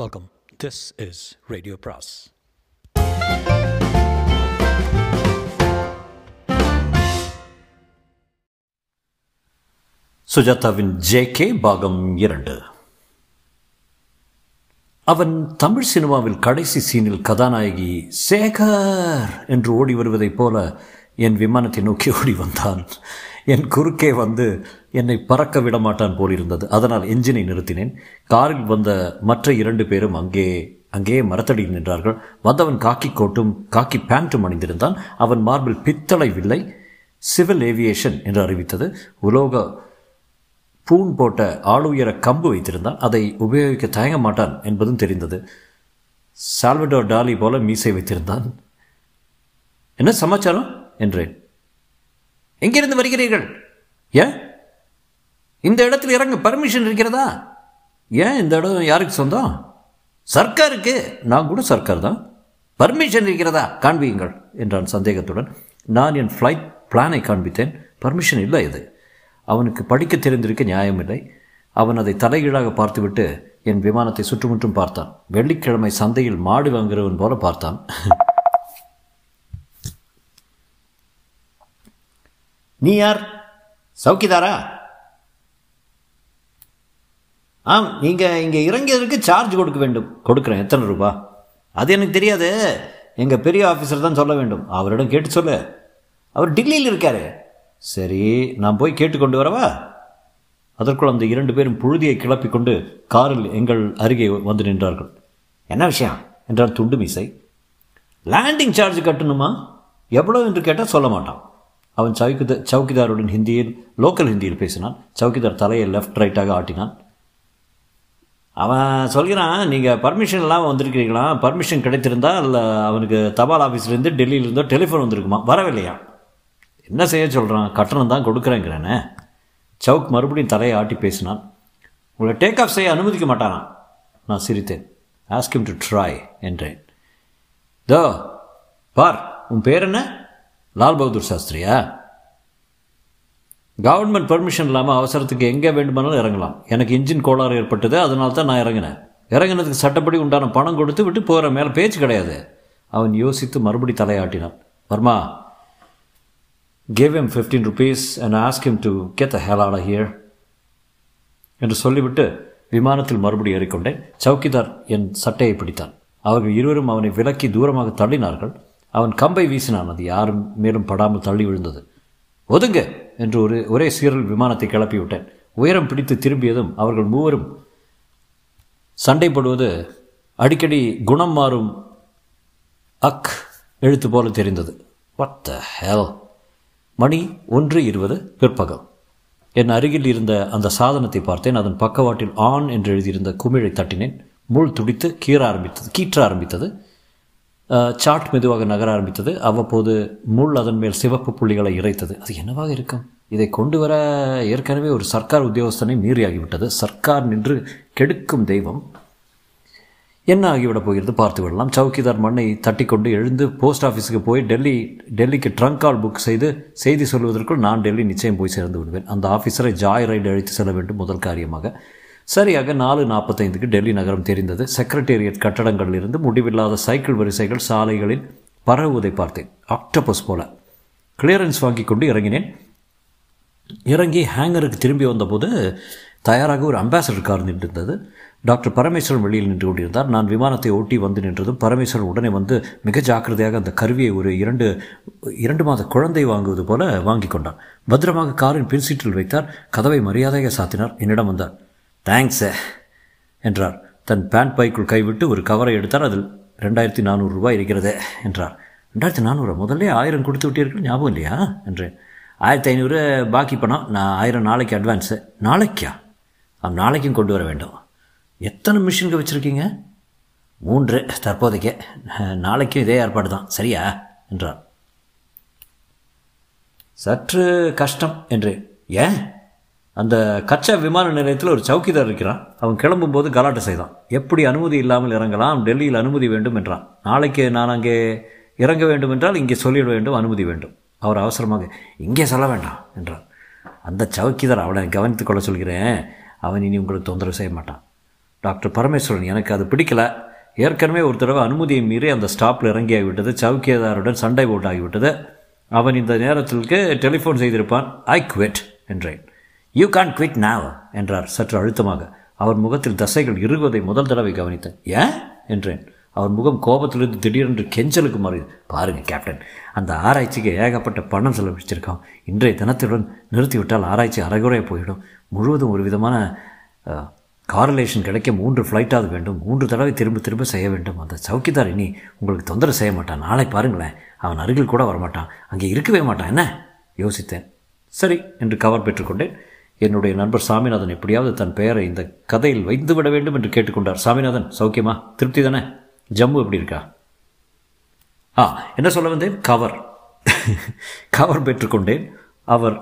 Welcome. This is Radio Pras. சுஜாதாவின் JK. பாகம் 2. அவன் தமிழ் சினிமாவில் கடைசி சீனில் கதாநாயகி சேகர் என்று ஓடி வருவதைப் போல என் விமானத்தை நோக்கி ஓடி வந்தான். என் குறுக்கே வந்து என்னை பறக்க விட மாட்டான் போலிருந்தது. அதனால் என்ஜினை நிறுத்தினேன். காரில் வந்த மற்ற 2 பேரும் அங்கே மரத்தடியில் நின்றார்கள். வந்தவன் காக்கி கோட்டும் காக்கி பேண்ட்டும் அணிந்திருந்தான். அவன் மார்பில் பித்தளை வில்லை. சிவில் ஏவியேஷன் என்று அறிவித்தது உலோக பூன் போட்ட ஆளுயர கம்பு வைத்திருந்தான். அதை உபயோகிக்க தயங்க மாட்டான் என்பதும் தெரிந்தது. சால்வடோர் டாலி போல மீசை வைத்திருந்தான். என்ன சமாச்சாரம் என்றேன். எங்கிருந்து வருகிறீர்கள்? ஏன் இந்த இடத்தில் இறங்க பர்மிஷன் இருக்கிறதா? ஏன் இந்த இடம் யாருக்கு சொந்தம்? சர்க்காருக்கு. நான் கூட சர்க்கார் தான். பர்மிஷன் இருக்கிறதா காண்பியுங்கள் என்றான் சந்தேகத்துடன். நான் என் ஃப்ளைட் பிளானை காண்பித்தேன். பர்மிஷன் இல்லை. இது அவனுக்கு படிக்க தெரிந்திருக்க நியாயமில்லை. அவன் அதை தலைகீழாக பார்த்துவிட்டு என் விமானத்தை சுற்றுமுற்றும் பார்த்தான். வெள்ளிக்கிழமை சந்தையில் மாடு வாங்குறவன் போல பார்த்தான். நீ யார்? சவுக்கிதாரா? ஆம். நீங்கள் இங்கே இறங்கியதற்கு சார்ஜ் கொடுக்க வேண்டும். கொடுக்குறேன். எத்தனை ரூபா? அது எனக்கு தெரியாது. எங்கள் பெரிய ஆஃபீஸர் தான் சொல்ல வேண்டும். அவரிடம் கேட்டு சொல்லு. அவர் டில்லியில் இருக்காரு. சரி, நான் போய் கேட்டுக்கொண்டு வரவா? அதற்குள் அந்த 2 பேரும் புழுதியை கிளப்பிக்கொண்டு காரில் எங்கள் அருகே வந்து நின்றார்கள். என்ன விஷயம் என்றால் துண்டு மீசை. லேண்டிங் சார்ஜ் கட்டணுமா? எவ்வளோ என்று கேட்டால் சொல்ல மாட்டான். அவன் சவுக்கிதாருடன் லோக்கல் ஹிந்தியில் பேசினான். சவுக்கிதார் தலையை லெஃப்ட் ரைட்டாக ஆட்டினான். அவன் சொல்கிறான், நீங்கள் பர்மிஷன் இல்லாமல் வந்திருக்கிறீங்களா? பர்மிஷன் கிடைத்திருந்தா இல்லை அவனுக்கு தபால் ஆஃபீஸ்லேருந்து டெல்லியிலேருந்தோ டெலிஃபோன் வந்திருக்குமா? வரவில்லையா? என்ன செய்ய சொல்கிறான்? கட்டணம் தான் கொடுக்குறேங்கிறானே. சவுக் மறுபடியும் தலையை ஆட்டி பேசினான். உங்களை டேக் ஆஃப் செய்ய அனுமதிக்க மாட்டானான். நான் சிரித்தேன். ஆஸ்க் ஹிம் டு ட்ரை என்றேன். தோ பார், உன் பேர் என்ன? லால் பகதூர் சாஸ்திரியா? கவர்மெண்ட் பர்மிஷன் இல்லாமல் அவசரத்துக்கு எங்கே வேண்டுமானாலும் இறங்கலாம். எனக்கு இன்ஜின் கோளாறு ஏற்பட்டது. அதனால தான் நான் இறங்கினேன். இறங்கினதுக்கு சட்டப்படி உண்டான பணம் கொடுத்து விட்டு போகிற மேலே பேச்சு கிடையாது. அவன் யோசித்து மறுபடி தலையாட்டினான். Verma gave him 15 rupees and asked him to get the hell out of here. என்று சொல்லிவிட்டு விமானத்தில் மறுபடி ஏறிக்கொண்டேன். சவுக்கிதார் என் சட்டையை பிடித்தான். அவர்கள் இருவரும் அவனை விலக்கி தூரமாக தள்ளினார்கள். அவன் கம்பை வீசினான். அது யாரும் மேலும் படாமல் தள்ளி விழுந்தது. ஒதுங்க என்று ஒரே சீரல் விமானத்தை கிளப்பிவிட்டேன். உயரம் பிடித்து திரும்பியதும் அவர்கள் மூவரும் சண்டை போடுவது அடிக்கடி குணம் மாறும் அக் எழுத்து போல தெரிந்தது. What the hell? மணி 1:20 பிற்பகல். என் அருகில் இருந்த அந்த சாதனத்தை பார்த்தேன். அதன் பக்கவாட்டில் ஆன் என்று எழுதியிருந்த குமிழை தட்டினேன். முள் துடித்து கீற்ற ஆரம்பித்தது. சாட் மெதுவாக நகர ஆரம்பித்தது. அவ்வப்போது முள் அதன் மேல் சிவப்பு புள்ளிகளை இறைத்தது. அது என்னவாக இருக்கும்? இதை கொண்டு வர ஏற்கனவே ஒரு சர்க்கார் உத்தியோகஸ்தனை மீறியாகிவிட்டது. சர்க்கார் நின்று கெடுக்கும் தெய்வம். என்ன ஆகிவிடப் போகிறது பார்த்து விடலாம். சவுக்கிதார் மண்ணை தட்டிக்கொண்டு எழுந்து போஸ்ட் ஆஃபீஸுக்கு போய் டெல்லிக்கு ட்ரங்க் கால் புக் செய்து செய்தி சொல்வதற்குள் நான் டெல்லி நிச்சயம் போய் சேர்ந்து விடுவேன். அந்த ஆஃபீஸரை ஜாய் ரைடு அழைத்து செல்ல வேண்டும் முதல் காரியமாக. சரியாக 4:45க்கு டெல்லி நகரம் தெரிந்தது. செக்ரட்டேரியட் கட்டடங்களிலிருந்து முடிவில்லாத சைக்கிள் வரிசைகள் சாலைகளில் பரவுவதை பார்த்தேன். ஆக்டோபஸ் போல. கிளியரன்ஸ் வாங்கி கொண்டு இறங்கினேன். இறங்கி ஹேங்கருக்கு திரும்பி வந்தபோது தயாராக ஒரு அம்பாசடர் கார் நின்றிருந்தது. டாக்டர் பரமேஸ்வரன் வெளியில் நின்று கொண்டிருந்தார். நான் விமானத்தை ஓட்டி வந்து நின்றதும் பரமேஸ்வரன் உடனே வந்து மிக ஜாக்கிரதையாக அந்த கருவியை ஒரு 2 மாத குழந்தை வாங்குவது போல வாங்கி கொண்டான். பத்திரமாக காரின் பின்சீட்டில் வைத்தார். கதவை மரியாதையாக சாத்தினார். என்னிடம் வந்தார். தேங்க்ஸ் என்றார். தன் பேண்ட் பைக்குள் கைவிட்டு ஒரு கவரை எடுத்தார். அதில் 2400 ரூபாய் இருக்கிறது என்றார். 2400 முதல்ல 1000 கொடுத்து விட்டீர்கள் ஞாபகம் இல்லையா என்றேன். 1500 பாக்கி பணம். நான் 1000 நாளைக்கு அட்வான்ஸு. நாளைக்கா? அவன் நாளைக்கும் கொண்டு வர வேண்டும். எத்தனை மிஷின்கள் வச்சுருக்கீங்க? 3 தற்போதைக்கு. நாளைக்கும் இதே ஏற்பாடு தான் சரியா என்றார். சற்று கஷ்டம் என்று. ஏன்? அந்த கச்சா விமான நிலையத்தில் ஒரு சவுக்கிதார் இருக்கிறான். அவன் கிளம்பும்போது கலாட்டை செய்தான். எப்படி அனுமதி இல்லாமல் இறங்கலாம்? டெல்லியில் அனுமதி வேண்டும் என்றான். நாளைக்கு நான் அங்கே இறங்க வேண்டும் என்றால் இங்கே சொல்லிவிட வேண்டும். அனுமதி வேண்டும். அவர் அவசரமாக இங்கே சொல்ல வேண்டாம் என்றார். அந்த சவுக்கிதார் அவனை கவனித்து கொள்ள சொல்கிறேன். அவன் இனி உங்களுக்கு தொந்தரவு செய்ய மாட்டான். டாக்டர் பரமேஸ்வரன், எனக்கு அது பிடிக்கலை. ஏற்கனவே ஒரு தடவை அனுமதியை மீறி அந்த ஸ்டாப்பில் இறங்கியாகிவிட்டது. சவுக்கியதாருடன் சண்டை போட்டாகிவிட்டது. அவன் இந்த நேரத்திற்கு டெலிஃபோன் செய்திருப்பான். ஐ குவிட் என்றேன். யூ கான் குவிட் நாவ் என்றார் சற்று அழுத்தமாக. அவர் முகத்தில் தசைகள் இறுகுவதை முதல் தடவை கவனித்தேன். ஏன் என்றேன். அவர் முகம் கோபத்திலிருந்து திடீரென்று கெஞ்சலுக்கு மாறியது. பாருங்கள் கேப்டன், அந்த ஆராய்ச்சிக்கு ஏகப்பட்ட பணம் செலவழிச்சிருக்கான். இன்றைய தினத்துடன் நிறுத்திவிட்டால் ஆராய்ச்சி அரைகுறையாக போயிடும். முழுவதும் ஒரு விதமான காரலேஷன் கிடைக்க 3 ஃப்ளைட்டாவது வேண்டும். 3 தடவை திரும்ப திரும்ப செய்ய வேண்டும். அந்த சவுக்கிதார் இனி உங்களுக்கு தொந்தரவு செய்ய மாட்டான். நாளை பாருங்களேன், அவன் அருகில் கூட வரமாட்டான். அங்கே இருக்கவே மாட்டான். என்ன யோசித்தேன். சரி என்று கவர் பெற்றுக்கொண்டேன். என்னுடைய நண்பர் சாமிநாதன் எப்படியாவது தன் பெயரை இந்த கதையில் வைத்து விட வேண்டும் என்று கேட்டுக்கொண்டார். சாமிநாதன், சௌக்கியமா? திருப்தி தானே? ஜம்மு எப்படி இருக்கா? ஆ, என்ன சொல்ல வந்தேன்? கவர் பெற்றுக்கொண்டேன். அவர்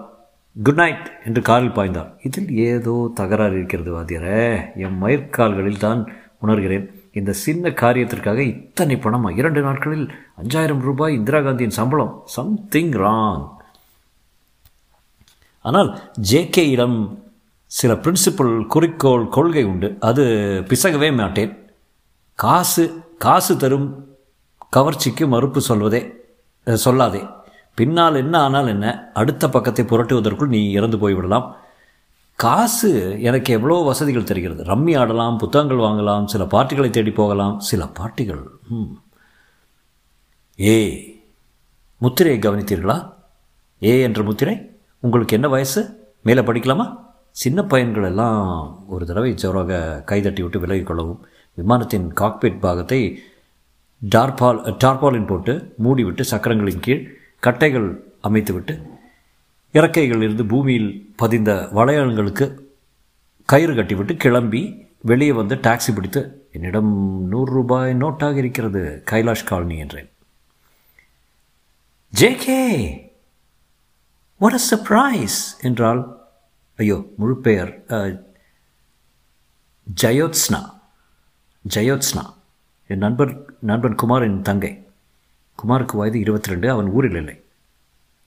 குட் நைட் என்று காரில் பாய்ந்தார். இதில் ஏதோ தகராறு இருக்கிறது வாத்தியாரே. என் மயிர்கால்களில் தான் உணர்கிறேன். இந்த சின்ன காரியத்திற்காக இத்தனை பணமா? 2 நாட்களில் 5000 ரூபாய் இந்திரா காந்தியின் சம்பளம். Something wrong. ஆனால் ஜே.கே. இடம் சில பிரின்சிபல், குறிக்கோள், கொள்கை உண்டு. அது பிசகவே மாட்டேன். காசு தரும் கவர்ச்சிக்கு மறுப்பு சொல்லாதே. பின்னால் என்ன ஆனால் என்ன, அடுத்த பக்கத்தை புரட்டுவதற்குள் நீ இறந்து போய்விடலாம். காசு எனக்கு எவ்வளோ வசதிகள் தருகிறது. ரம்மி ஆடலாம், புத்தகங்கள் வாங்கலாம், சில பார்ட்டிகளை தேடி போகலாம். சில பார்ட்டிகள். ஏ முத்திரையை கவனித்தீர்களா? ஏ என்ற முத்திரை. உங்களுக்கு என்ன வயசு? மேலே படிக்கலாமா? சின்ன பையன்களெல்லாம் ஒரு தடவை ஜோராக கைதட்டி விட்டு விலகிக்கொள்ளவும். விமானத்தின் காக்பீட் பாகத்தை டார்பாலின் போட்டு மூடிவிட்டு சக்கரங்களின் கீழ் கட்டைகள் அமைத்துவிட்டு இறக்கைகளிலிருந்து பூமியில் பதிந்த வளையங்களுக்கு கயிறு கட்டிவிட்டு கிளம்பி வெளியே வந்து டாக்ஸி பிடித்து, என்னிடம் 100 ரூபாய் நோட்டாக இருக்கிறது, கைலாஷ் காலனி என்றேன். ஜே.கே., வாட் அ சர்ப்ரைஸ் என்றால், ஐயோ முழு பெயர் ஜயோத்ஸ்னா. என் நண்பன் குமாரின் தங்கை. குமாருக்கு வயது 22. அவன் ஊரில் இல்லை.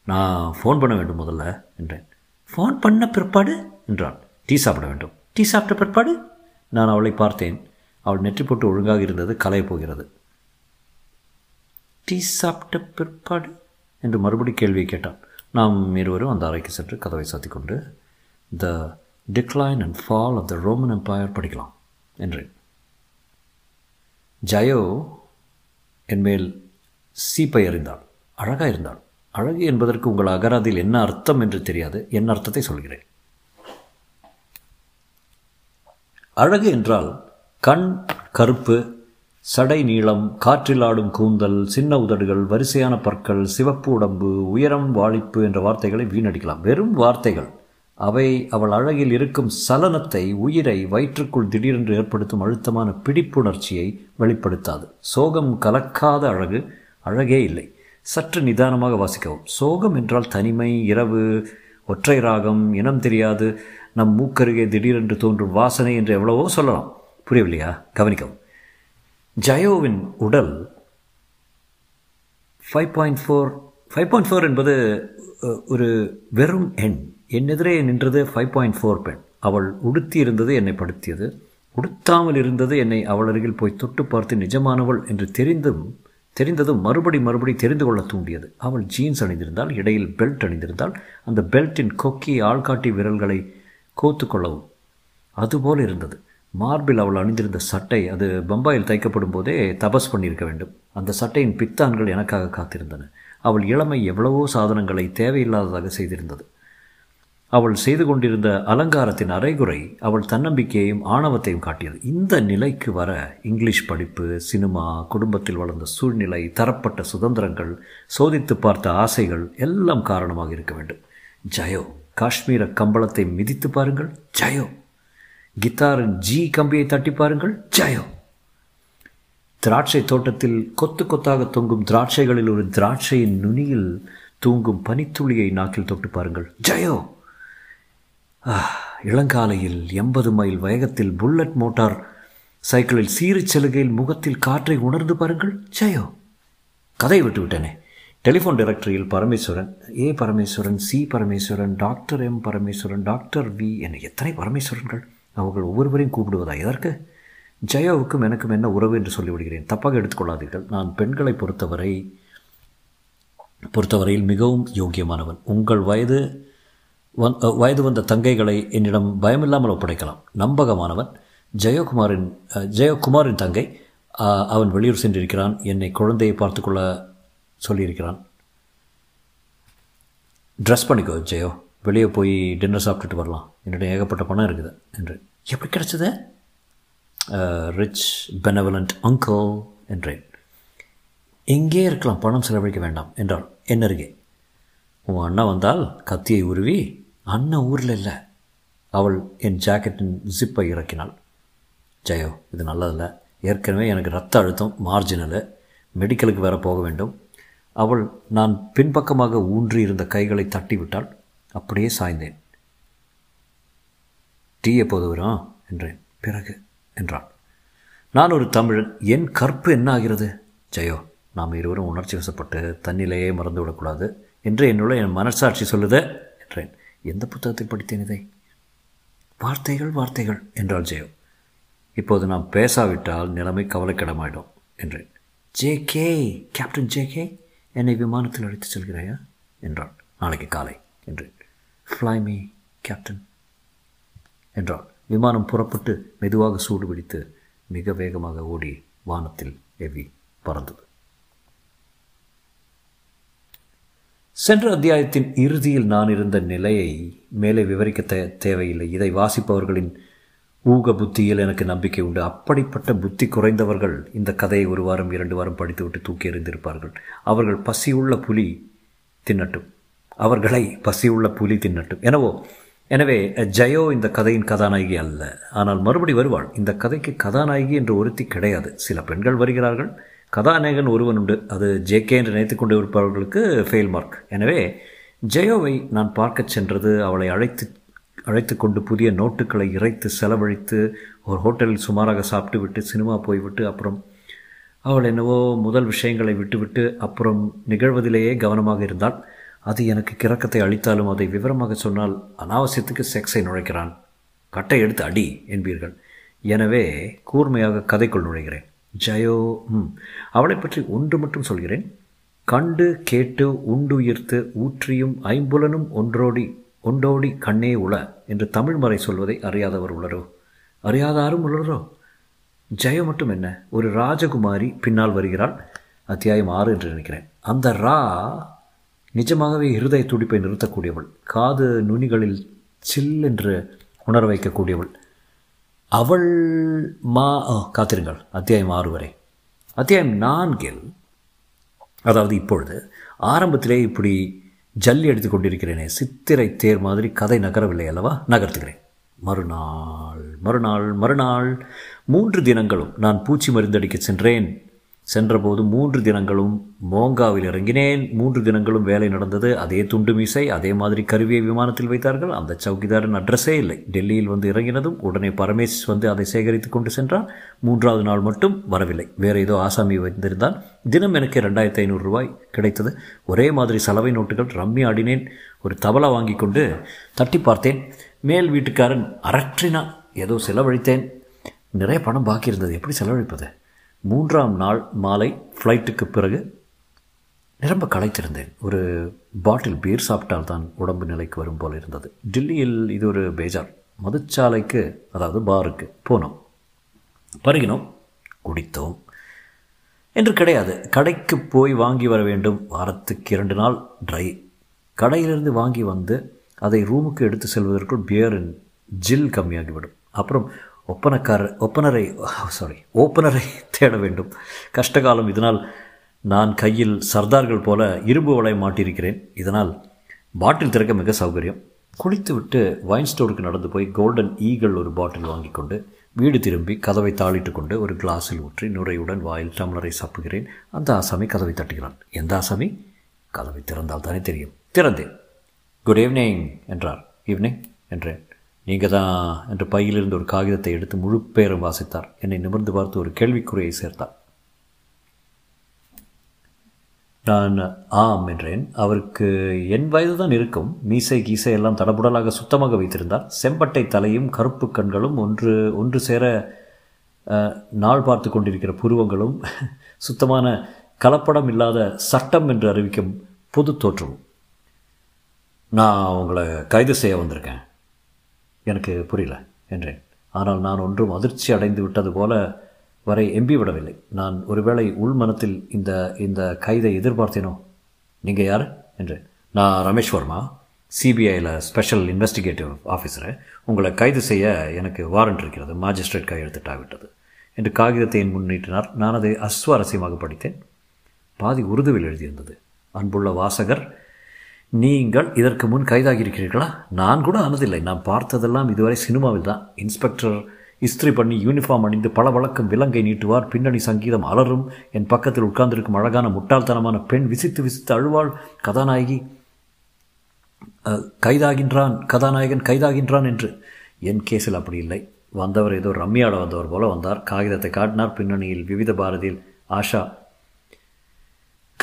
நான் ஃபோன் பண்ண வேண்டும் முதல்ல என்றேன். ஃபோன் பண்ண பிற்பாடு என்றான். டீ சாப்பிட வேண்டும். டீ சாப்பிட்ட பிற்பாடு நான் அவளை பார்த்தேன். அவள் நெற்றி போட்டு ஒழுங்காக இருந்தது. கலைய போகிறது. டீ சாப்பிட்ட பிற்பாடு என்று மறுபடி கேள்வியை கேட்டான். நாம் இருவரும் அந்த அறைக்கு சென்று கதவை சாத்திக்கொண்டு the decline and fall of the Roman empire படிக்கலாம் என்றேன். ஜயோ என்மேல் சீப்பை எறிந்தாள். அழகாக இருந்தாள். அழகு என்பதற்கு உங்கள் அகராதியில் என்ன அர்த்தம் என்று தெரியாது. என்ன அர்த்தத்தை சொல்கிறேன். அழகு என்றால் கண் கருப்பு, சடை நீளம், காற்றில் ஆடும் கூந்தல், சின்ன உதடுகள், வரிசையான பற்கள், சிவப்பு உடம்பு, உயரம், வாளிப்பு என்ற வார்த்தைகளை வீணடிக்கலாம். வெறும் வார்த்தைகள் அவை. அவள் அழகில் இருக்கும் சலனத்தை, உயிரை, வயிற்றுக்குள் திடீரென்று ஏற்படுத்தும் அழுத்தமான பிடிப்புணர்ச்சியை வெளிப்படுத்தாது. சோகம் கலக்காத அழகு. அழகே இல்லை. சற்று நிதானமாக வாசிக்கவும். சோகம் என்றால் தனிமை, இரவு, ஒற்றை ராகம், இனம் தெரியாது, நம் மூக்கருகே திடீரென்று தோன்றும் வாசனை என்று எவ்வளவோ சொல்லலாம். புரியவில்லையா? கவனிக்கவும். ஜயோவின் உடல் 5.4 என்பது ஒரு வெறும் எண். என் எதிரே நின்றது 5.4 பெண். அவள் உடுத்தி இருந்தது என்னை படுத்தியது. உடுத்தாமல் இருந்தது என்னை அவள் அருகில் போய் தொட்டு பார்த்து நிஜமானவள் என்று தெரிந்ததும் மறுபடி தெரிந்து கொள்ள தூண்டியது. அவள் ஜீன்ஸ் அணிந்திருந்தாள். இடையில் பெல்ட் அணிந்திருந்தாள். அந்த பெல்ட்டின் கொக்கி ஆள்காட்டி விரல்களை கோத்து கொள்ளவும் அதுபோல் இருந்தது. மார்பில் அவள் அணிந்திருந்த சட்டை, அது பம்பாயில் தைக்கப்படும் போதே தபஸ் பண்ணியிருக்க வேண்டும். அந்த சட்டையின் பித்தான்கள் எனக்காக காத்திருந்தன. அவள் இளமை எவ்வளவோ சாதனங்களை தேவையில்லாததாக செய்திருந்தது. அவள் செய்து கொண்டிருந்த அலங்காரத்தின் அரைகுறை அவள் தன்னம்பிக்கையையும் ஆணவத்தையும் காட்டியது. இந்த நிலைக்கு வர இங்கிலீஷ் படிப்பு, சினிமா, குடும்பத்தில் வளர்ந்த சூழ்நிலை, தரப்பட்ட சுதந்திரங்கள், சோதித்து பார்த்த ஆசைகள் எல்லாம் காரணமாக இருக்க வேண்டும். ஜயோ காஷ்மீர கம்பளத்தை மிதித்து பாருங்கள். ஜயோ கித்தாரின் ஜி கம்பியை தட்டி பாருங்கள். ஜயோ திராட்சை தோட்டத்தில் கொத்து கொத்தாக தொங்கும் திராட்சைகளில் ஒரு திராட்சையின் நுனியில் தூங்கும் பனித்துளியை நாக்கில் தொட்டு பாருங்கள். ஜயோ இளங்காலையில் 80 மைல் வேகத்தில் புல்லட் மோட்டார் சைக்கிளில் சீறிச் செல்கையில் முகத்தில் காற்றை உணர்ந்து பாருங்கள். ஜயோ கதை விட்டுவிட்டனே. டெலிஃபோன் டைரக்டரியில் Parameswaran, A Parameswaran, C Parameswaran, doctor M Parameswaran, doctor V என எத்தனை பரமேஸ்வரன்கள். அவர்கள் ஒவ்வொருவரையும் கூப்பிடுவதா? எதற்கு? ஜெயாவுக்கும் எனக்கும் என்ன உறவு என்று சொல்லிவிடுகிறேன், தப்பாக எடுத்துக்கொள்ளாதீர்கள். நான் பெண்களை பொறுத்தவரையில் மிகவும் யோக்கியமானவன். உங்கள் வயது வந்த தங்கைகளை என்னிடம் பயமில்லாமல் ஒப்படைக்கலாம். நம்பகமானவன். ஜெயக்குமாரின் தங்கை, அவன் வெளியூர் சென்றிருக்கிறான். என்னை குழந்தையை பார்த்துக்கொள்ள சொல்லியிருக்கிறான். ட்ரெஸ் பண்ணிக்கோ ஜெயோ, வெளியே போய் டின்னர் சாப்பிட்டுட்டு வரலாம், என்னிடம் ஏகப்பட்ட பணம் இருக்குது என்று. எப்படி கிடச்சிது? ரிச் பெனவலண்ட் அங்கிள் என்றேன். எங்கே இருக்கலாம், பணம் செலவழிக்க வேண்டாம் என்றாள். என்ன இருக்கே, உன் அண்ணா வந்தால் கத்தியை உருவி. அண்ணன் ஊரில் இல்லை. அவள் என் ஜாக்கெட்டின் ஜிப்பை இறக்கினாள். ஜெயோ, இது நல்லதில்லை. ஏற்கனவே எனக்கு ரத்த அழுத்தம் மார்ஜினலு, மெடிக்கலுக்கு வேற போக வேண்டும். அவள் நான் பின்பக்கமாக ஊன்றி இருந்த கைகளை தட்டிவிட்டாள். அப்படியே சாய்ந்தேன். டீ எப்போது வரும் என்றேன். பிறகு என்றாள். நான் ஒரு தமிழன், என் கற்பு என்ன ஆகிறது? ஜெயோ, நாம் இருவரும் உணர்ச்சி வசப்பட்டு தன்னிலேயே மறந்துவிடக்கூடாது என்று என்னோட என் மனசாட்சி சொல்லுது என்றேன். எந்த புத்தகத்தை படித்தேன் இதை? வார்த்தைகள் வார்த்தைகள் என்றாள் ஜெயோ. இப்போது நாம் பேசாவிட்டால் நிலைமை கவலைக்கிடமாயிடும் என்றேன். ஜே.கே., கேப்டன் ஜே.கே., என்னை விமானத்தில் அழைத்து செல்கிறாயா என்றாள். நாளைக்கு காலை என்றேன். ஃப்ளை மீ கேப்டன் என்றாள். விமானம் புறப்பட்டு மெதுவாக சூடு பிடித்து மிக வேகமாக ஓடி வானத்தில் எவ்வி பறந்தது. சென்ற அத்தியாயத்தின் இறுதியில் நான் இருந்த நிலையை மேலே விவரிக்க தேவையில்லை. இதை வாசிப்பவர்களின் ஊக புத்தியில் எனக்கு நம்பிக்கை உண்டு. அப்படிப்பட்ட புத்தி குறைந்தவர்கள் இந்த கதையை ஒரு வாரம் இரண்டு வாரம் படித்துவிட்டு தூக்கி எறிந்திருப்பார்கள். அவர்களை பசியுள்ள புலி தின்னட்டும். எனவே ஜெயோ இந்த கதையின் கதாநாயகி அல்ல, ஆனால் மறுபடி வருவாள். இந்த கதைக்கு கதாநாயகி என்று ஒருத்தி கிடையாது. சில பெண்கள் வருகிறார்கள், கதாநாயகன் ஒருவன் உண்டு. அது ஜே.கே. என்று நினைத்து கொண்டு இருப்பவர்களுக்கு ஃபெயில் மார்க். எனவே ஜெயோவை நான் பார்க்கச் சென்றது அவளை அழைத்து கொண்டு புதிய நோட்டுகளை இறைத்து செலவழித்து ஒரு ஹோட்டலில் சுமாராக சாப்பிட்டு விட்டு சினிமா போய்விட்டு அப்புறம் அவள் என்னவோ முதல் விஷயங்களை விட்டுவிட்டு அப்புறம் நிகழ்வதிலேயே கவனமாக இருந்தாள். அது எனக்கு கிறக்கத்தை அளித்தாலும் அதை விவரமாக சொன்னால் அனாவசியத்துக்கு செக்ஸை நுழைக்கிறான், கட்டை எடுத்து அடி என்பீர்கள். எனவே கூர்மையாக கதைக்குள் நுழைகிறேன். ஜெயோ அவளை பற்றி ஒன்று மட்டும் சொல்கிறேன். கண்டு கேட்டு உண்டுயிர்த்து ஊற்றியும் ஐம்புலனும் ஒன்றோடி கண்ணே உள என்று தமிழ் மறை சொல்வதை அறியாதாரும் உளரோ. ஜெயம் மட்டும் என்ன, ஒரு ராஜகுமாரி பின்னால் வருகிறாள். அத்தியாயம் 6 என்று நினைக்கிறேன். அந்த நிஜமாகவே இருதய துடிப்பை நிறுத்தக்கூடியவள், காது நுனிகளில் சில் என்று உணர வைக்கக்கூடியவள். அவள் காத்திருங்கள் அத்தியாயம் 6 வரை. அத்தியாயம் 4, அதாவது இப்பொழுது ஆரம்பத்திலே இப்படி ஜல்லி எடுத்துக் கொண்டிருக்கிறேனே, சித்திரை தேர் மாதிரி கதை நகரவில்லை அல்லவா? நகர்த்துகிறேன். மறுநாள் மறுநாள் மறுநாள் 3 தினங்களும் நான் பூச்சி மருந்தடிக்க சென்றேன். சென்றபோது 3 தினங்களும் மோங்காவில் இறங்கினேன். 3 தினங்களும் வேலை நடந்தது. அதே துண்டு மீசை, அதே மாதிரி கருவியை விமானத்தில் வைத்தார்கள். அந்த சவுக்கிதாரின் அட்ரஸே இல்லை. டெல்லியில் வந்து இறங்கினதும் உடனே பரமேஷ் வந்து அதை சேகரித்து கொண்டு சென்றான். 3வது நாள் மட்டும் வரவில்லை. வேறு ஏதோ ஆசாமி வந்திருந்தான். தினம் எனக்கு 2500 ரூபாய் கிடைத்தது. ஒரே மாதிரி சலவை நோட்டுகள். ரம்மி ஆடினேன். ஒரு தபலா வாங்கி கொண்டு தட்டி பார்த்தேன். மேல் வீட்டுக்காரன் அரற்றினான். ஏதோ செலவழித்தேன். நிறைய பணம் பாக்கி இருந்தது. எப்படி செலவழிப்பது? 3ஆம் நாள் மாலை ஃப்ளைட்டுக்கு பிறகு நிரம்ப களைத்திருந்தேன். ஒரு பாட்டில் பீர் சாப்பிட்டால் தான் உடம்பு நிலைக்கு வரும் போல் இருந்தது. டில்லியில் இது ஒரு பேஜார். மதுச்சாலைக்கு, அதாவது பாருக்கு போனோம், பருகினோம், குடித்தோம் என்று கிடையாது. கடைக்கு போய் வாங்கி வர வேண்டும். வாரத்துக்கு 2 நாள் ட்ரை. கடையிலிருந்து வாங்கி வந்து அதை ரூமுக்கு எடுத்து செல்வதற்குள் பியரின் ஜில் கம்மியாகிவிடும். அப்புறம் ஓப்பனரை தேட வேண்டும். கஷ்டகாலம். இதனால் நான் கையில் சர்தார்கள் போல இரும்பு வளைய மாட்டியிருக்கிறேன். இதனால் பாட்டில் திறக்க மிக சௌகரியம். குளித்துவிட்டு வைன் ஸ்டோருக்கு நடந்து போய் கோல்டன் ஈகிள் ஒரு பாட்டில் வாங்கி கொண்டு வீடு திரும்பி கதவை தாளிட்டு கொண்டு ஒரு கிளாஸில் ஊற்றி நுரையுடன் வாயில் டம்ளரை சாப்பிடுகிறேன். அந்த ஆசாமி கதவை தட்டுகிறான். எந்த ஆசாமி? கதவை திறந்தால் தானே தெரியும். திறந்தேன். குட் ஈவினிங் என்றார். ஈவினிங் என்றேன். நீங்கள் தான் என்று பையிலிருந்து ஒரு காகிதத்தை எடுத்து முழு பேரும் வாசித்தார். என்னை நிமிர்ந்து பார்த்து ஒரு கேள்விக்குறையை சேர்த்தார். நான் ஆம் என்றேன். அவருக்கு என் வயது தான் இருக்கும். மீசை கீசை எல்லாம் தடபுடலாக சுத்தமாக வைத்திருந்தார். செம்பட்டை தலையும் கருப்பு கண்களும் ஒன்று சேர நாள் பார்த்து கொண்டிருக்கிற புருவங்களும் சுத்தமான கலப்படம் இல்லாத சட்டம் என்று அறிவிக்கும் பொது தோற்றமும். நான் உங்களை கைது செய்ய வந்திருக்கேன். எனக்கு புரியல என்றேன். ஆனால் நான் ஒன்றும் அதிர்ச்சி அடைந்து விட்டது போல வரை எம்பி விடவில்லை. நான் ஒருவேளை உள்மனத்தில் இந்த இந்த கைதை எதிர்பார்த்தேனோ. நீங்கள் யார் என்றேன். நான் ரமேஷ் வர்மா, சிபிஐயில் ஸ்பெஷல் இன்வெஸ்டிகேட்டிவ் ஆஃபீஸரு. உங்களை கைது செய்ய எனக்கு வாரண்ட் இருக்கிறது, மாஜிஸ்ட்ரேட் கையெழுத்திட்டாகிவிட்டது என்று காகிதத்தை என் முன்னிட்டினார். நான் அதை அஸ்வாரஸ்யமாக படித்தேன். பாதி உருதுவில் எழுதியிருந்தது. அன்புள்ள வாசகர், நீங்கள் இதற்கு முன் கைதாகியிருக்கிறீர்களா? நான் கூட ஆனதில்லை. நான் பார்த்ததெல்லாம் இதுவரை சினிமாவில் தான். இன்ஸ்பெக்டர் இஸ்திரி பண்ணி யூனிஃபார்ம் அணிந்து பல வழக்கம் விலங்கை நீட்டுவார். பின்னணி சங்கீதம் அலரும். என் பக்கத்தில் உட்கார்ந்திருக்கும் அழகான முட்டாள்தனமான பெண் விசித்து விசித்து அழுவாள். கதாநாயகி கைதாகின்றான், கதாநாயகன் கைதாகின்றான் என்று. என் கேஸில் அப்படி இல்லை. வந்தவர் ஏதோ ரம்யாட வந்தவர் போல வந்தார். காகிதத்தை காட்டினார். பின்னணியில் விவித பாரதியில் ஆஷா,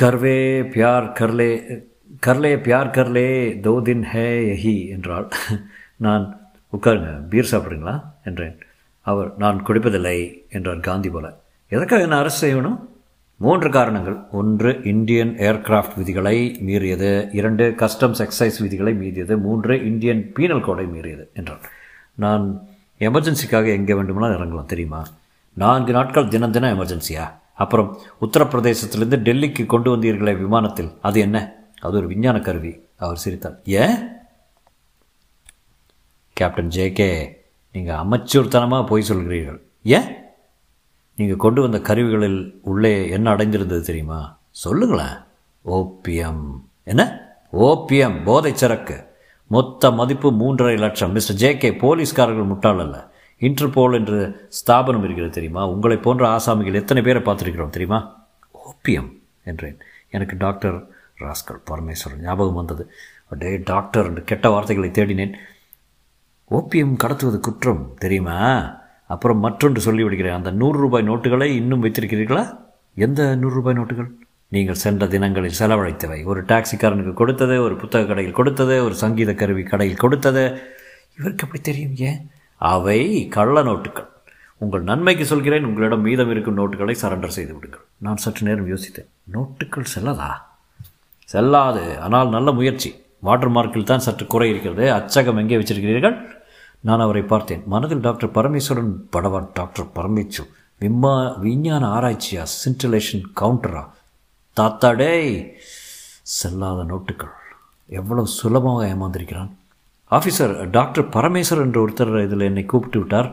கர்வே பியார் கர்லே கர்லே பியார் கர்லே தோ தின் ஹே யஹி என்றாள். நான் உட்காருங்க, பீர் சாப்பிட்றீங்களா என்றேன். அவர், நான் குடிப்பதில்லை என்றார் காந்தி போல. எதற்காக என்ன அரெஸ்ட் செய்யணும்? 3 காரணங்கள். 1, இந்தியன் ஏர்கிராஃப்ட் விதிகளை மீறியது. 2, கஸ்டம்ஸ் எக்ஸைஸ் விதிகளை மீறியது. 3, இந்தியன் பீனல் கோடை மீறியது என்றார். நான் எமர்ஜென்சிக்காக எங்கே வேண்டுமானால் இறங்கலாம் தெரியுமா? 4 நாட்கள் தினம் தினம் எமர்ஜென்சியா? அப்புறம் உத்தரப்பிரதேசத்திலிருந்து டெல்லிக்கு கொண்டு வந்தீர்களே விமானத்தில், அது என்ன? அது ஒரு விஞ்ஞான கருவி. அவர் சிரித்தார். ஏன் கேப்டன் ஜே.கே., நீங்கள் அமைச்சூர்த்தனமாக போய் சொல்கிறீர்கள். ஏன்? நீங்கள் கொண்டு வந்த கருவிகளில் உள்ளே என்ன அடைந்திருந்தது தெரியுமா? சொல்லுங்களேன். ஓபியம். என்ன? ஓபியம், போதை சரக்கு. மொத்த மதிப்பு 3.5 லட்சம். மிஸ்டர் ஜே.கே., போலீஸ்காரர்கள் முட்டாள் அல்ல. இன்டர்போல் என்று ஸ்தாபனம் இருக்கிறது தெரியுமா? உங்களை போன்ற ஆசாமிகள் எத்தனை பேரை பார்த்துருக்கிறோம் தெரியுமா? ஓபியம் என்றேன். எனக்கு டாக்டர் ராஸ்கல் பரமேஸ்வரன் ஞாபகம் வந்தது. அப்படியே டாக்டர் என்று கெட்ட வார்த்தைகளை தேடினேன். ஓபியம் கடத்துவது குற்றம் தெரியுமா? அப்புறம் மற்றொன்று சொல்லிவிடுகிறேன். அந்த 100 ரூபாய் நோட்டுகளை இன்னும் வைத்திருக்கிறீர்களா? எந்த 100 ரூபாய் நோட்டுகள்? நீங்கள் சென்ற தினங்களில் செலவழித்தவை. ஒரு டாக்ஸிக்காரனுக்கு கொடுத்தது, ஒரு புத்தக கடையில் கொடுத்தது, ஒரு சங்கீத கருவி கடையில் கொடுத்தது. இவருக்கு எப்படி தெரியும்? ஏன்? அவை கள்ள நோட்டுகள். உங்கள் நன்மைக்கு சொல்கிறேன். உங்களிடம் மீதம் இருக்கும் நோட்டுகளை சரண்டர் செய்து விடுங்கள். நான் சற்று நேரம் யோசித்தேன். நோட்டுகள் செல்லதா? செல்லாது, ஆனால் நல்ல முயற்சி. வாட்டர் மார்க்கில் தான் சற்று குறை இருக்கிறது. அச்சகம் எங்கே வச்சிருக்கிறீர்கள்? நான் அவரை பார்த்தேன். மனதில் டாக்டர் பரமேஸ்வரன் படவான். டாக்டர் பரமேச்சு விஞ்ஞான ஆராய்ச்சியா? சென்ட்ரலேஷன் கவுண்டரா? தாத்தாடே, செல்லாத நோட்டுகள். எவ்வளவு சுலபமாக ஏமாந்திருக்கிறான். ஆஃபீஸர், டாக்டர் பரமேஸ்வரன் என்ற ஒருத்தர் இதில் என்னை கூப்பிட்டு விட்டார்.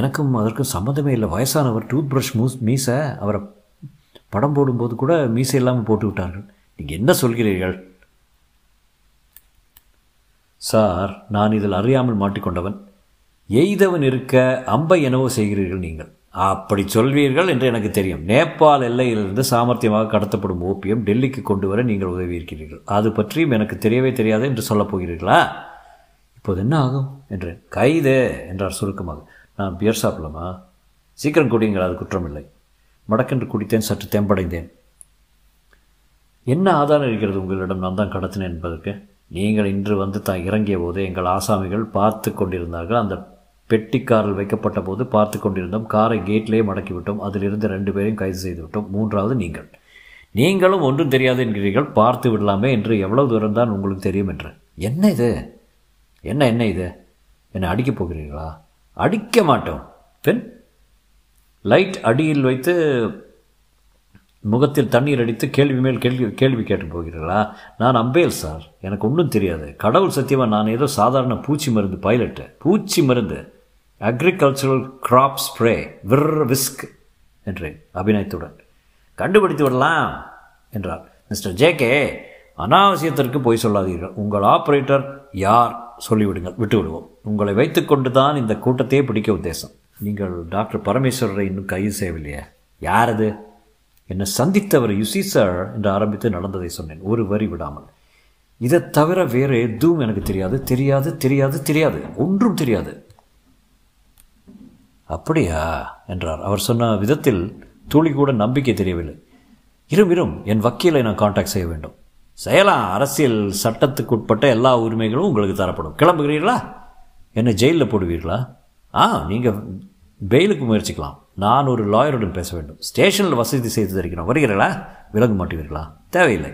எனக்கும் அதற்கும் சம்மந்தமே இல்லை. வயசானவர், டூத் ப்ரஷ், மீசை. அவரை படம் போடும்போது கூட மீசை இல்லாமல் போட்டு விட்டார்கள். நீங்கள் என்ன சொல்கிறீர்கள்? சார், நான் இதில் அறியாமல் மாட்டிக்கொண்டவன். எய்தவன் இருக்க அம்பை எனவோ செய்கிறீர்கள் நீங்கள். அப்படி சொல்வீர்கள் என்று எனக்கு தெரியும். நேபாள் எல்லையிலிருந்து சாமர்த்தியமாக கடத்தப்படும் ஓபியம் டெல்லிக்கு கொண்டு வர நீங்கள் உதவி இருக்கிறீர்கள். அது பற்றியும் எனக்கு தெரியவே தெரியாது என்று சொல்லப் போகிறீர்களா? இப்போது என்ன ஆகும் என்றேன். கைது என்றார் சுருக்கமாக. நான் பியர் சாப்பிடலாமா? சீக்கிரம் குடியுங்கள், அது குற்றமில்லை. மடக்கென்று குடித்தேன். சற்று தெம்படைந்தேன். என்ன ஆதாரம் இருக்கிறது உங்களிடம் நான் தான் கடத்தினேன் என்பதற்கு? நீங்கள் இன்று வந்து தான் இறங்கிய போது எங்கள் ஆசாமிகள் பார்த்து கொண்டிருந்தார்கள். அந்த பெட்டிக்காரில் வைக்கப்பட்ட போது பார்த்து கொண்டிருந்தோம். காரை கேட்லேயே மடக்கிவிட்டோம். அதிலிருந்து 2 பேரையும் கைது செய்து விட்டோம். 3வது நீங்கள். நீங்களும் ஒன்றும் தெரியாது என்கிறீர்கள். பார்த்து விடலாமே என்று எவ்வளவு தூரம் தான் உங்களுக்கு தெரியும் என்று. என்ன இது? என்ன இது? என்னை அடிக்கப் போகிறீர்களா? அடிக்க மாட்டோம். பெண் லைட் அடியில் வைத்து முகத்தில் தண்ணீர் அடித்து கேள்வி மேல் கேள்வி கேட்டு போகிறீர்களா? நான் அம்பேல் சார், எனக்கு ஒன்றும் தெரியாது. கடவுள் சத்தியமாக நான் ஏதோ சாதாரண பூச்சி மருந்து பைலட்டு. பூச்சி மருந்து, அக்ரிகல்ச்சரல் கிராப் ஸ்ப்ரே, விர் விஸ்க் என்றேன் அபிநயத்துடன். கண்டுபிடித்து விடலாம் என்றார். மிஸ்டர் ஜே.கே., அனாவசியத்திற்கு போய் சொல்லாதீர்கள். உங்கள் ஆப்ரேட்டர் யார் சொல்லிவிடுங்கள், விட்டுவிடுவோம். உங்களை வைத்துக்கொண்டு தான் இந்த கூட்டத்தையே பிடிக்க உத்தேசம். நீங்கள் டாக்டர் பரமேஸ்வரரை இன்னும் கைது செய்யவில்லையே, யார் அது? என்னை சந்தித்தவர் யுசி சார் என்று ஆரம்பித்து நடந்ததை சொன்னேன், ஒரு வரி விடாமல். இதை தவிர வேறு எதுவும் எனக்கு தெரியாது. தெரியாது, ஒன்றும் தெரியாது. அப்படியா என்றார். அவர் சொன்ன விதத்தில் துளி கூட நம்பிக்கை தெரியவில்லை. இரும், என் வக்கீலை நான் கான்டாக்ட் செய்ய வேண்டும். செய்யலாம். அரசியல் சட்டத்துக்கு உட்பட்ட எல்லா உரிமைகளும் உங்களுக்கு தரப்படும். கிளம்புகிறீர்களா? என்னை ஜெயிலில் போடுவீர்களா? நீங்கள் பெயிலுக்கு முயற்சிக்கலாம். நான் ஒரு லாயருடன் பேச வேண்டும். ஸ்டேஷனில் வசதி செய்து தருகிறோம். வருகிறீர்களா? விலக மாட்டுவீர்களா? தேவையில்லை.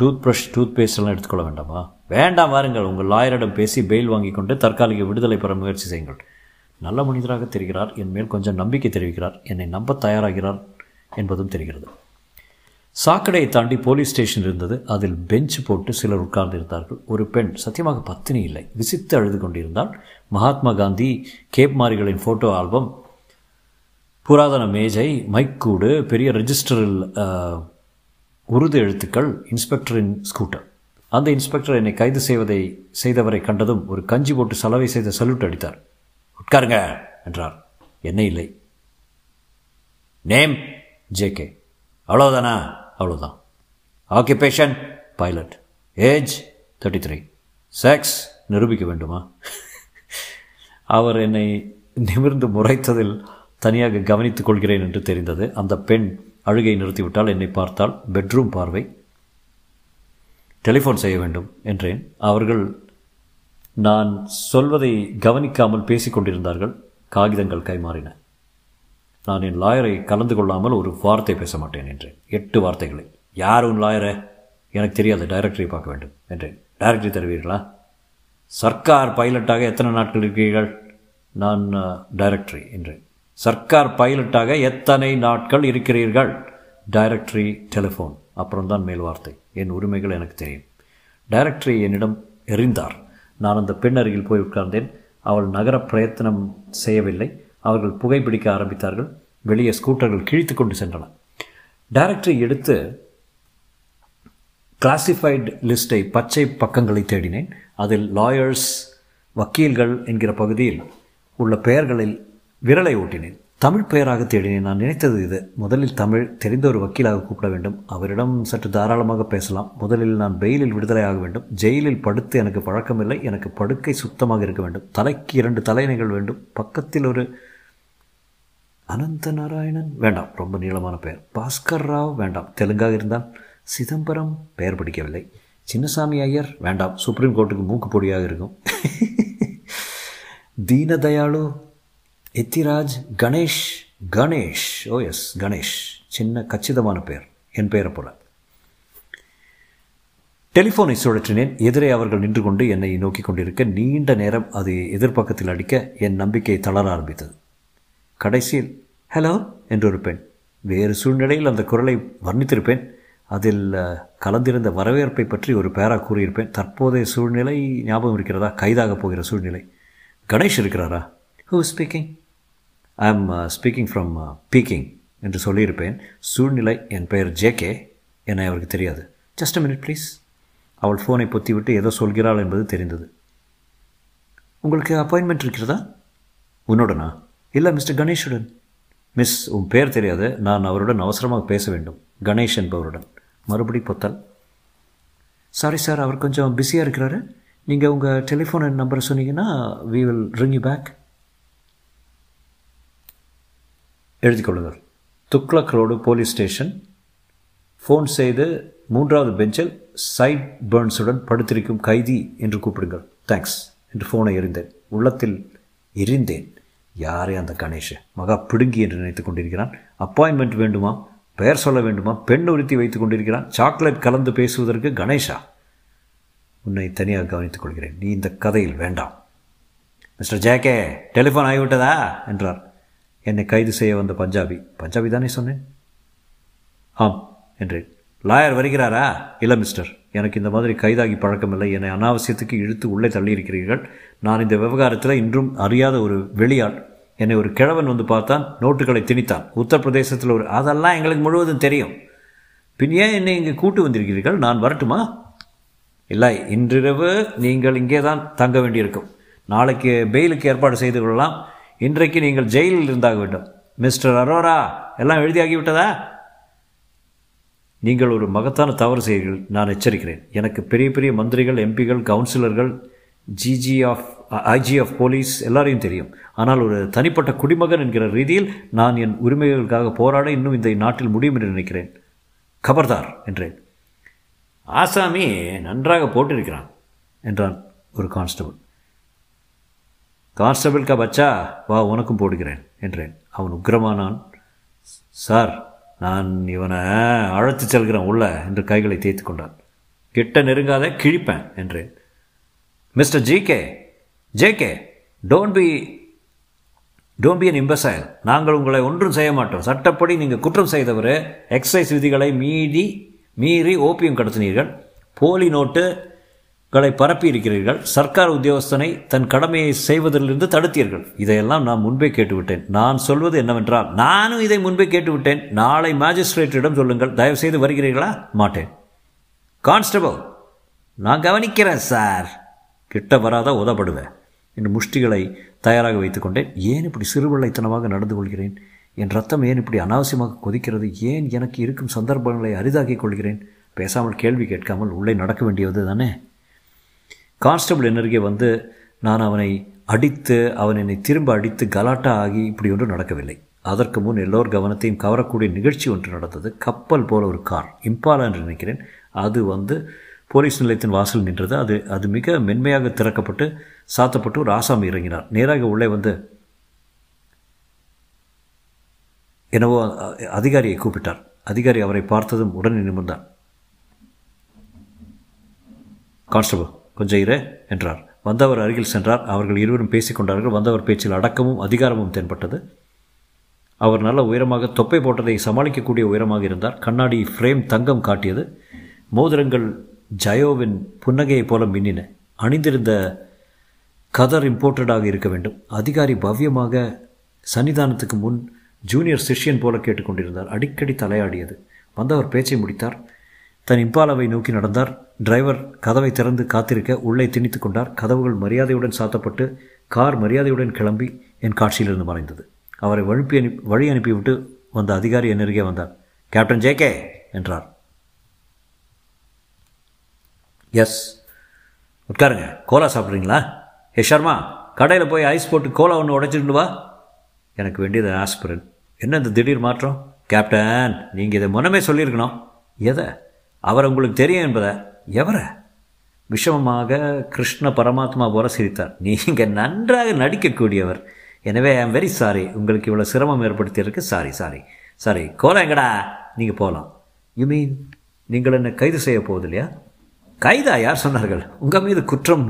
டூத் ப்ரஷ், டூத் பேஸ்டெல்லாம் எடுத்துக்கொள்ள வேண்டாமா? வேண்டாம், வாருங்கள். உங்கள் லாயரிடம் பேசி பெயில் வாங்கி கொண்டு தற்காலிக விடுதலை பெற முயற்சி செய்யுங்கள். நல்ல மனிதராக தெரிகிறார். என் மேல் கொஞ்சம் நம்பிக்கை தெரிவிக்கிறார். என்னை நம்ப தயாராகிறார் என்பதும் தெரிகிறது. சாக்கடையை தாண்டி போலீஸ் ஸ்டேஷன் இருந்தது. அதில் பெஞ்ச் போட்டு சிலர் உட்கார்ந்திருந்தார்கள். ஒரு பெண், சத்தியமாக பத்தினி இல்லை, விசித்து அழுது கொண்டிருந்தாள். மகாத்மா காந்தி கேப்மாரிகளின் ஃபோட்டோ ஆல்பம், புராதன மேஜை, மைக்கூடு, பெரிய ரெஜிஸ்டரில் உருது எழுத்துக்கள், இன்ஸ்பெக்டரின் ஸ்கூட்டர். அந்த இன்ஸ்பெக்டர் என்னை கைது செய்தவரை கண்டதும் ஒரு கஞ்சி போட்டு சலவை செய்த சல்யூட் அடித்தார். உட்காருங்க என்றார். என்ன இல்லை. Name JK. அவ்வளோதானா? அவ்வளோதான். Occupation pilot. ஏஜ் 33. செக்ஸ் நிரூபிக்க வேண்டுமா? அவர் என்னை நிமிர்ந்து முறைத்ததில் தனியாக கவனித்துக் கொள்கிறேன் என்று தெரிந்தது. அந்த பெண் அழுகை நிறுத்திவிட்டால் என்னை பார்த்தால் பெட்ரூம் பார்வை. டெலிஃபோன் செய்ய வேண்டும் என்றேன். அவர்கள் நான் சொல்வதை கவனிக்காமல் பேசிக்கொண்டிருந்தார்கள். காகிதங்கள் கைமாறின. நான் என் லாயரை கலந்து கொள்ளாமல் ஒரு வார்த்தை பேச மாட்டேன் என்றேன். 8 வார்த்தைகளை. யார் உன் லாயரை? எனக்கு தெரியாது, டைரக்டரை பார்க்க வேண்டும் என்றேன். டைரக்டரி தருவீர்களா? சர்க்கார் பைலட்டாக எத்தனை நாட்கள் இருக்கிறீர்கள்? நான் டைரக்டரி என்றேன். சர்க்கார் பைலட்டாக எத்தனை நாட்கள் இருக்கிறீர்கள்? Directory telephone. அப்புறம்தான் மேல் வார்த்தை. என் உரிமைகள் எனக்கு தெரியும். டைரக்டரி என்னிடம் எறிந்தார். நான் அந்த பெண் அருகில் போய் உட்கார்ந்தேன். அவள் நகர பிரயத்தனம் செய்யவில்லை. அவர்கள் புகைப்பிடிக்க ஆரம்பித்தார்கள். வெளியே ஸ்கூட்டர்கள் கிழித்து கொண்டு சென்றன. டைரக்டரி எடுத்து கிளாசிஃபைடு லிஸ்ட்டை, பச்சை பக்கங்களை தேடினேன். அதில் லாயர்ஸ், வக்கீல்கள் என்கிற பகுதியில் உள்ள பெயர்களில் விரலை ஓட்டினேன். தமிழ் பெயராக தேடினேன். நான் நினைத்தது இது. முதலில் தமிழ் தெரிந்த ஒரு வக்கீலாக கூப்பிட வேண்டும். அவரிடம் சற்று தாராளமாக பேசலாம். முதலில் நான் பெயிலில் விடுதலையாக வேண்டும். ஜெயிலில் படுத்து எனக்கு பழக்கமில்லை. எனக்கு படுக்கை சுத்தமாக இருக்க வேண்டும். தலைக்கு 2 தலையணைகள் வேண்டும். பக்கத்தில் ஒரு அனந்த நாராயணன் வேண்டாம், ரொம்ப நீளமான பெயர். பாஸ்கர் ராவ் வேண்டாம், தெலுங்காக இருந்தால். சிதம்பரம் பெயர் பிடிக்கவில்லை. சின்னசாமி ஐயர் வேண்டாம், சுப்ரீம் கோர்ட்டுக்கு மூக்கு பொடியாக இருக்கும். தீனதயாளு, எத்திராஜ், கணேஷ். கணேஷ், ஓ எஸ், கணேஷ், சின்ன கச்சிதமான பெயர், என் பெயரை போல. டெலிஃபோனை சுழற்றினேன். எதிரே அவர்கள் நின்று கொண்டு என்னை நோக்கி கொண்டிருக்க நீண்ட நேரம் அது எதிர்பக்கத்தில் அடிக்க என் நம்பிக்கை தளர ஆரம்பித்தது. கடைசியில் ஹலோ என்றொரு பெண். வேறு சூழ்நிலையில் அந்த குரலை வர்ணித்திருப்பேன். அதில் கலந்திருந்த வரவேற்பை பற்றி ஒரு பேரா கூறியிருப்பேன். தற்போதைய சூழ்நிலை ஞாபகம் இருக்கிறதா? கைதாக போகிற சூழ்நிலை. கணேஷ் இருக்கிறாரா? Who is speaking? I am speaking from Peking என்று சொல்லியிருப்பேன். சூழ்நிலை, என் பெயர் ஜே.கே. என்னை அவருக்கு தெரியாது. Just a minute please. அவள் ஃபோனை பொத்திவிட்டு ஏதோ சொல்கிறாள் என்பது தெரிந்தது. உங்களுக்கு அப்பாயின்மெண்ட் இருக்கிறதா? உன்னுடனா? இல்லை, மிஸ்டர் கணேஷுடன். மிஸ், உன் பேர் தெரியாது. நான் அவருடன் அவசரமாக பேச வேண்டும். கணேஷ் என்பவருடன். மறுபடி பொத்தல். சாரி சார், அவர் கொஞ்சம் பிஸியாக இருக்கிறாரு. நீங்கள் உங்கள் டெலிஃபோன் நம்பரை சொன்னீங்கன்னா we will ring you back. எழுதி கொள்ளுங்கள். Tughlaq road police station. Phone செய்து 3வது பெஞ்சில் சைட் பேர்ன்ஸுடன் படுத்திருக்கும் கைதி என்று கூப்பிடுங்கள். தேங்க்ஸ் என்று ஃபோனை எறிந்தேன். உள்ளத்தில் எரிந்தேன். யாரே அந்த கணேஷ்? மகா பிடுங்கி என்று நினைத்து கொண்டிருக்கிறான். அப்பாயின்மெண்ட் வேண்டுமா? பெயர் சொல்ல வேண்டுமா? பெண் உறுத்தி வைத்துக் கொண்டிருக்கிறான். சாக்லேட் கலந்து பேசுவதற்கு கணேஷா? உன்னை தனியாக கவனித்துக் கொள்கிறேன். நீ இந்த கதையில் வேண்டாம். மிஸ்டர் ஜே.கே., டெலிஃபோன் ஆகிவிட்டதா என்றார் என்னை கைது செய்ய வந்த பஞ்சாபி. பஞ்சாபி தானே சொன்னேன்? ஆம் என்றேன். லாயர் வருகிறாரா? இல்லை மிஸ்டர், எனக்கு இந்த மாதிரி கைதாகி பழக்கமில்லை. என்னை அனாவசியத்துக்கு இழுத்து உள்ளே தள்ளியிருக்கிறீர்கள். நான் இந்த விவகாரத்தில் இன்றும் அறியாத ஒரு வெளியாள். என்னை ஒரு கிழவன் வந்து பார்த்தான், நோட்டுகளை திணித்தான். உத்தரப்பிரதேசத்தில் ஒரு அதெல்லாம் எங்களுக்கு முழுவதும் தெரியும். பின் ஏன் என்னை இங்கே கூட்டு வந்திருக்கிறீர்கள்? நான் வரட்டுமா? இல்லை, இன்றிரவு நீங்கள் இங்கே தான் தங்க வேண்டியிருக்கும். நாளைக்கு பெயிலுக்கு ஏற்பாடு செய்து கொள்ளலாம். இன்றைக்கு நீங்கள் ஜெயிலில் இருந்தாக வேண்டும். மிஸ்டர் அரோரா, எல்லாம் எழுதியாகிவிட்டதா? நீங்கள் ஒரு மகத்தான தவறு செய்கிறீர்கள். நான் எச்சரிக்கிறேன். எனக்கு பெரிய பெரிய மந்திரிகள், எம்பிகள், கவுன்சிலர்கள், ஐஜி ஆஃப் போலீஸ் எல்லாரையும் தெரியும். ஆனால் ஒரு தனிப்பட்ட குடிமகன் என்கிற ரீதியில் நான் என் உரிமைகளுக்காக போராட இன்னும் இந்த நாட்டில் முடியும் என்று நினைக்கிறேன். கபர்தார் என்றேன். ஆசாமி நன்றாக போட்டிருக்கிறான் என்றான் ஒரு கான்ஸ்டபிள். கான்ஸ்டபிள் கா பச்சா வா உனக்கும் போடுகிறேன் என்றேன். அவன் உக்கிரமானான். சார், நான் இவனை அழைத்து செல்கிறேன் உள்ள என்று கைகளை தேய்த்து கொண்டான். கிட்ட நெருங்காத, கிழிப்பேன் என்றேன். Mister J K, don't be an imbecile. நாங்கள் உங்களை ஒன்றும் செய்ய மாட்டோம். சட்டப்படி நீங்கள் குற்றம் செய்தவர். எக்ஸைஸ் விதிகளை மீறி ஓபியம் கடத்தினீர்கள். போலி நோட்டுகளை பரப்பி இருக்கிறீர்கள். சர்க்கார் உத்தியோகஸ்தனை தன் கடமையை செய்வதிலிருந்து தடுத்தீர்கள். இதையெல்லாம் நான் முன்பே கேட்டுவிட்டேன். நான் சொல்வது என்னவென்றால், நானும் இதை முன்பே கேட்டுவிட்டேன். நாளை மேஜிஸ்ட்ரேட்டிடம் சொல்லுங்கள். தயவுசெய்து வருகிறீர்களா? மாட்டேன். கான்ஸ்டபிள், நான் கவனிக்கிறேன் சார். கிட்ட வராத, உதப்படுவேன் என்று முஷ்டிகளை தயாராக வைத்துக்கொண்டேன். ஏன் இப்படி சிறுவள்ளைத்தனமாக நடந்து கொள்கிறேன்? என் ரத்தம் ஏன் இப்படி அனாவசியமாக கொதிக்கிறது? ஏன் எனக்கு இருக்கும் சந்தர்ப்பங்களை அரிதாக்கிக் கொள்கிறேன்? பேசாமல் கேள்வி கேட்காமல் உள்ளே நடக்க வேண்டியது தானே. கான்ஸ்டபிள் என்னருகே வந்து நான் அவனை அடித்து, அவன் என்னை திரும்ப அடித்து கலாட்டா ஆகி இப்படி ஒன்று நடக்கவில்லை. அதற்கு முன் எல்லோர் கவனத்தையும் கவரக்கூடிய நிகழ்ச்சி ஒன்று நடந்தது. கப்பல் போல ஒரு கார், இம்பாலா என்று நினைக்கிறேன், அது வந்து போலீஸ் நிலையத்தின் வாசல் நின்றது. அது மிக மென்மையாக திறக்கப்பட்டு சாத்தப்பட்டு ஒரு ஆசாமி இறங்கினார். நேராக உள்ளே வந்து என்னவோ அதிகாரியை கூப்பிட்டார். அதிகாரி அவரை பார்த்ததும் உடனே நிமிர்ந்தார். கான்ஸ்டபிள், கொஞ்சம் இரு என்றார். வந்தவர் அருகில் சென்றார். அவர்கள் இருவரும் பேசிக்கொண்டார்கள். வந்தவர் பேச்சில் அடக்கமும் அதிகாரமும் தென்பட்டது. அவர் நல்ல உயரமாக, தொப்பை போட்டதை சமாளிக்கக்கூடிய உயரமாக இருந்தார். கண்ணாடி ஃப்ரேம் தங்கம் காட்டியது. மோதிரங்கள் ஜயோவின் புன்னகையைப் போல மின்னின. அணிந்திருந்த கதர் இம்போர்ட்டடாக இருக்க வேண்டும். அதிகாரி பவ்யமாக சன்னிதானத்துக்கு முன் ஜூனியர் சிஷ்யன் போல கேட்டுக்கொண்டிருந்தார். அடிக்கடி தலையாடியது. வந்தவர் பேச்சை முடித்தார். தன் இம்பாலாவை நோக்கி நடந்தார். டிரைவர் கதவை திறந்து காத்திருக்க உள்ளே திணித்து கொண்டார். கதவுகள் மரியாதையுடன் சாத்தப்பட்டு கார் மரியாதையுடன் கிளம்பி என் காட்சியிலிருந்து மறைந்தது. அவரை வழி அனுப்பிவிட்டு வந்த அதிகாரி என்னருகே வந்தார். Captain JK. என்றார். எஸ், உட்காருங்க. கோலா சாப்பிட்றீங்களா? ஏ ஷர்மா, கடையில் போய் ஐஸ் போட்டு கோலா ஒன்று உடைச்சிட்டு வா. எனக்கு வேண்டியது ஆஸ்பிரின். என்ன இந்த திடீர் மாற்றம்? கேப்டன், நீங்கள் இதை முன்னமே சொல்லியிருக்கணும். எதை? அவர் உங்களுக்கு தெரியும் என்பதை. எவரை? விஷமமாக கிருஷ்ண பரமாத்மா போல சிரித்தார். நீங்கள் நன்றாக நடிக்கக்கூடியவர். எனவே ஐ ஆம் வெரி சாரி. உங்களுக்கு இவ்வளோ சிரமம் ஏற்படுத்தியிருக்கு. சாரி. கோலா எங்கடா? நீங்கள் போகலாம். யூ மீன் நீங்கள் என்னை கைது செய்ய போகுது இல்லையா? கைதா? யார் சொன்னார்கள்? உங்கள் மீது குற்றம்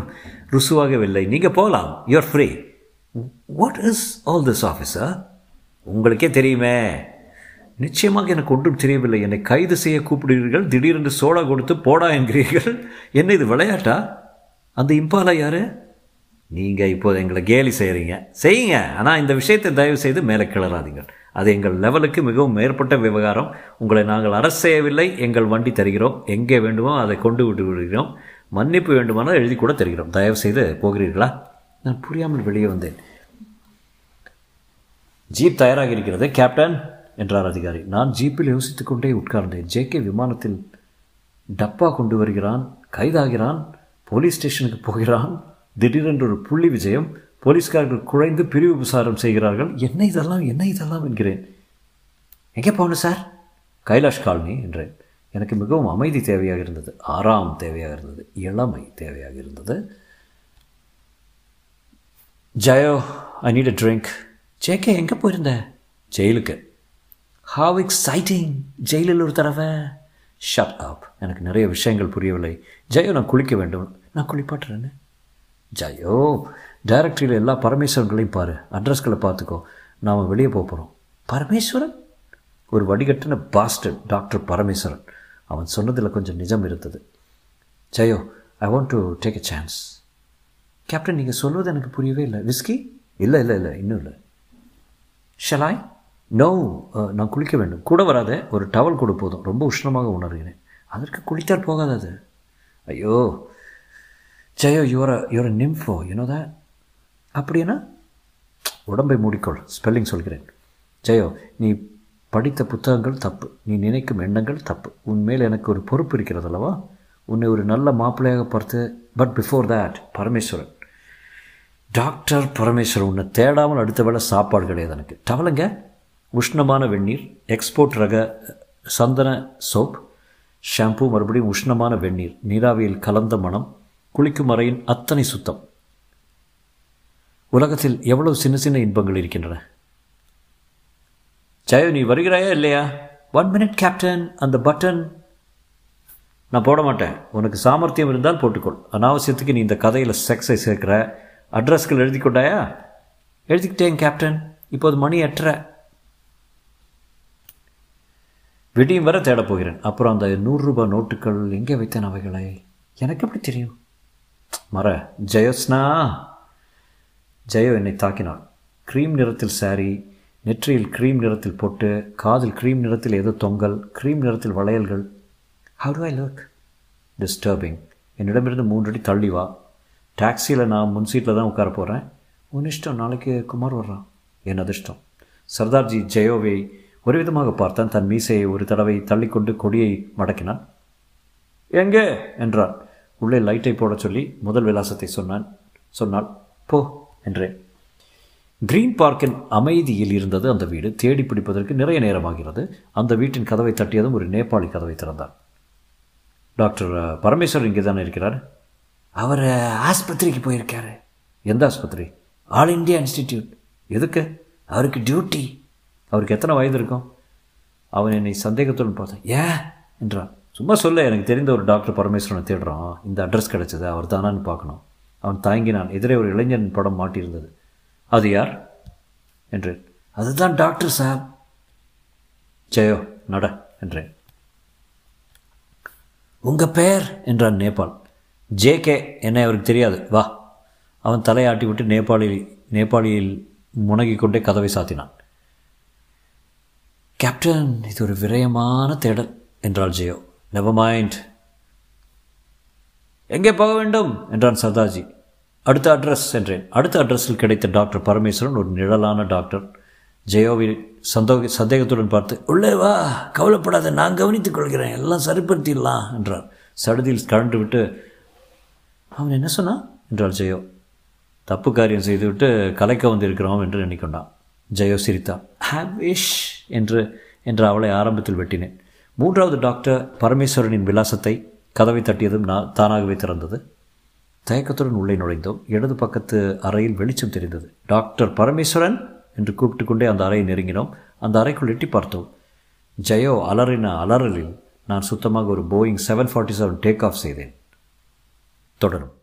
ருசுவாகவில்லை. நீங்கள் போகலாம். You're free. What is all this officer? உங்களுக்கே தெரியுமே. நிச்சயமாக எனக்கு ஒன்றும் தெரியவில்லை. என்னை கைது செய்ய கூப்பிடுகிறீர்கள். திடீரென்று சோடா கொடுத்து போடா என்கிறீர்கள். என்ன இது விளையாட்டா? அந்த இம்பாலா யார்? நீங்கள் இப்போது எங்களை கேலி செய்யுங்க. ஆனால் இந்த விஷயத்தை தயவு செய்து மேலே கிளறாதீங்க. அது எங்கள் லெவலுக்கு மிகவும் மேற்பட்ட விவகாரம். உங்களை நாங்கள் அரசு செய்யவில்லை. எங்கள் வண்டி தருகிறோம். எங்கே வேண்டுமோ அதை கொண்டு விட்டு விடுகிறோம். மன்னிப்பு வேண்டுமானால் எழுதி கூட தருகிறோம். தயவு செய்து போகிறீர்களா? நான் புரியாமல் வெளியே வந்தேன். ஜீப் தயாராக இருக்கிறது கேப்டன் என்றார் அதிகாரி. நான் ஜீப்பில் யோசித்துக்கொண்டே உட்கார்ந்தேன். ஜே.கே. விமானத்தில் டப்பா கொண்டு வருகிறான், கைதாகிறான், போலீஸ் ஸ்டேஷனுக்கு போகிறான், திடீரென்று ஒரு புள்ளி விஜயம், போலீஸ்காரர்கள் குறைந்து பிரிவு உபசாரம் செய்கிறார்கள். என்ன இதெல்லாம் என்கிறேன். எங்கே போகணும் சார்? கைலாஷ் காலனி என்றேன். எனக்கு மிகவும் அமைதி தேவையாக இருந்தது, ஆறாம் தேவையாக இருந்தது, இளமை தேவையாக இருந்தது. Jayo, I need a drink. JK. எங்கே போயிருந்த? ஜெயிலுக்கு. How exciting. ஜெயிலில் ஒரு தடவை. Shut up. எனக்கு நிறைய விஷயங்கள் புரியவில்லை. ஜயோ, நான் குளிக்க வேண்டும். நான் குளிப்பாட்டுறேன்னு. ஜயோ, டைரக்டரியில் எல்லா பரமேஸ்வரன்களையும் பாரு. அட்ரஸ்களை பார்த்துக்கோ. நாம் வெளியே போகிறோம். பரமேஸ்வரன் ஒரு வடிகட்டின பாஸ்டர், டாக்டர் பரமேஸ்வரன். அவன் சொன்னதில் கொஞ்சம் நிஜம் இருந்தது. Jayo, I want to take a chance. Captain, நீங்கள் சொல்வது எனக்கு புரியவே இல்லை. விஸ்கி? இல்லை, இன்னும் இல்லை. ஷலாய்? நோ, நான் குளிக்க வேண்டும். கூட வராத, ஒரு டவல் கூட போதும். ரொம்ப உஷ்ணமாக உணர்கிறேன். அதற்கு குளித்தால் போகாது அது. ஐயோ ஜயோ, யூஆர் நிம்ஃபோ, யூனோ தட். அப்படின்னா உடம்பை மூடிக்கொள். ஸ்பெல்லிங் சொல்கிறேன். ஜயோ, நீ படித்த புத்தகங்கள் தப்பு. நீ நினைக்கும் எண்ணங்கள் தப்பு. உன்மேல் எனக்கு ஒரு பொறுப்பு இருக்கிறது அல்லவா? உன்னை ஒரு நல்ல மாப்பிள்ளையாக பார்த்து. But before that, Parameswaran, doctor Parameswaran உன்னை தேடாமல் அடுத்த வேளை சாப்பாடு கிடையாது எனக்கு. டவலுங்க, உஷ்ணமான வெந்நீர், எக்ஸ்போர்ட் ரக சந்தன சோப், ஷாம்பு, மறுபடியும் உஷ்ணமான வெந்நீர், நீராவியில் கலந்த மனம், குளிக்கும் அறையின் அத்தனை சுத்தம். உலகத்தில் எவ்வளவு சின்ன சின்ன இன்பங்கள் இருக்கின்றன. ஜயோ, நீ வருகிறாயா இல்லையா? 1 minute கேப்டன், அந்த பட்டன் நான் போட மாட்டேன். உனக்கு சாமர்த்தியம் இருந்தால் போட்டுக்கொள். அனாவசியத்துக்கு நீ இந்த கதையில் செக்ஸை சேர்க்குற. அட்ரஸ்கள் எழுதிக்கொண்டாயா? எழுதிக்கிட்டேன் கேப்டன். இப்போது மணி 8:30. விடியும் வர தேடப்போகிறேன். அப்புறம் அந்த 100 ரூபா நோட்டுகள் எங்கே வைத்தேன்? அவைகளை எனக்கு எப்படி தெரியும்? மற ஜயோஸ்னா. ஜயோ என்னை தாக்கினாள். க்ரீம் நிறத்தில் சாரி, நெற்றியில் க்ரீம் நிறத்தில் பொட்டு, காதில் க்ரீம் நிறத்தில் ஏதோ தொங்கல், க்ரீம் நிறத்தில் வளையல்கள். How do I look? Disturbing. என்னிடமிருந்து 3 அடி தள்ளி வா. டாக்ஸியில் நான் முன் சீட்டில் தான் உட்கார போகிறேன். உன் இஷ்டம். நாளைக்கு குமார் வர்றான். என் அதிர்ஷ்டம். சர்தார்ஜி ஜயோவை ஒரு விதமாக பார்த்தான். தன் மீசையை ஒரு தடவை தள்ளிக்கொண்டு கொடியை மடக்கினான். எங்கே என்றான். உள்ளே லைட்டை போட சொல்லி முதல் விலாசத்தை சொன்னாள். போ என்றேன். கிரீன் பார்க்கின் அமைதியில் இருந்தது அந்த வீடு. தேடி பிடிப்பதற்கு நிறைய நேரமாகிறது. அந்த வீட்டின் கதவை தட்டியதும் ஒரு நேபாளி கதவை திறந்தான். டாக்டர் பரமேஸ்வர் இங்கே தானே இருக்கிறார்? அவர் ஆஸ்பத்திரிக்கு போயிருக்காரு. எந்த ஆஸ்பத்திரி? All India institute. எதுக்கு? அவருக்கு டியூட்டி. அவருக்கு எத்தனை வயது இருக்கும்? அவன் என்னை சந்தேகத்துடன் பார்த்தான். ஏன் என்றான். சும்மா சொல்ல, எனக்கு தெரிந்த ஒரு டாக்டர் பரமேஸ்வரனை தேடுறோம். இந்த அட்ரஸ் கிடச்சது. அவர் தானான்னு பார்க்கணும். அவன் தாங்கினான். எதிரே ஒரு இளைஞன் படம் மாட்டியிருந்தது. அது யார் என்றேன். அதுதான் டாக்டர் சாப். ஜயோ நட என்றேன். உங்கள் பெயர் என்றான் நேபாள். ஜே.கே. என்ன, அவருக்கு தெரியாது. வா. அவன் தலையாட்டி விட்டு நேபாளியில் முனகிக்கொண்டே கதவை சாத்தினான். கேப்டன், இது ஒரு விரயமான தேடல் என்றாள் ஜெயோ. Never mind. எங்கே போக வேண்டும் என்றான் சர்தார்ஜி. அடுத்த அட்ரஸ் என்றேன். அடுத்த அட்ரஸில் கிடைத்த டாக்டர் பரமேஸ்வரன் ஒரு நிழலான டாக்டர். ஜெயோவில் சந்தேகத்துடன் பார்த்து, உள்ளே வா, கவலைப்படாத, நான் கவனித்துக் கொள்கிறேன், எல்லாம் சரிப்படுத்திடலாம் என்றார். சடுதியில் கலண்டு விட்டு அவன் என்ன சொன்னான் என்றாள் ஜெயோ. தப்பு காரியம் செய்துவிட்டு கலைக்க வந்திருக்கிறோம் என்று நினைக்கொண்டான். ஜெயோ சிரித்தா. ஹாவிஷ் என்று அவளை ஆரம்பத்தில் வெட்டினேன். 3வது டாக்டர் பரமேஸ்வரனின் விலாசத்தை கதவை தட்டியதும் தானாகவே திறந்தது. தயக்கத்துடன் உள்ளே நுழைந்தோம். இடது பக்கத்து அறையில் வெளிச்சம் தெரிந்தது. டாக்டர் பரமேஸ்வரன் என்று கூப்பிட்டு கொண்டே அந்த அறையை நெருங்கினோம். அந்த அறைக்குள் எட்டி பார்த்தோம். ஜயோ அலறின அலறலில் நான் சுத்தமாக ஒரு போயிங் 747 டேக் ஆஃப் செய்தேன். தொடரும்.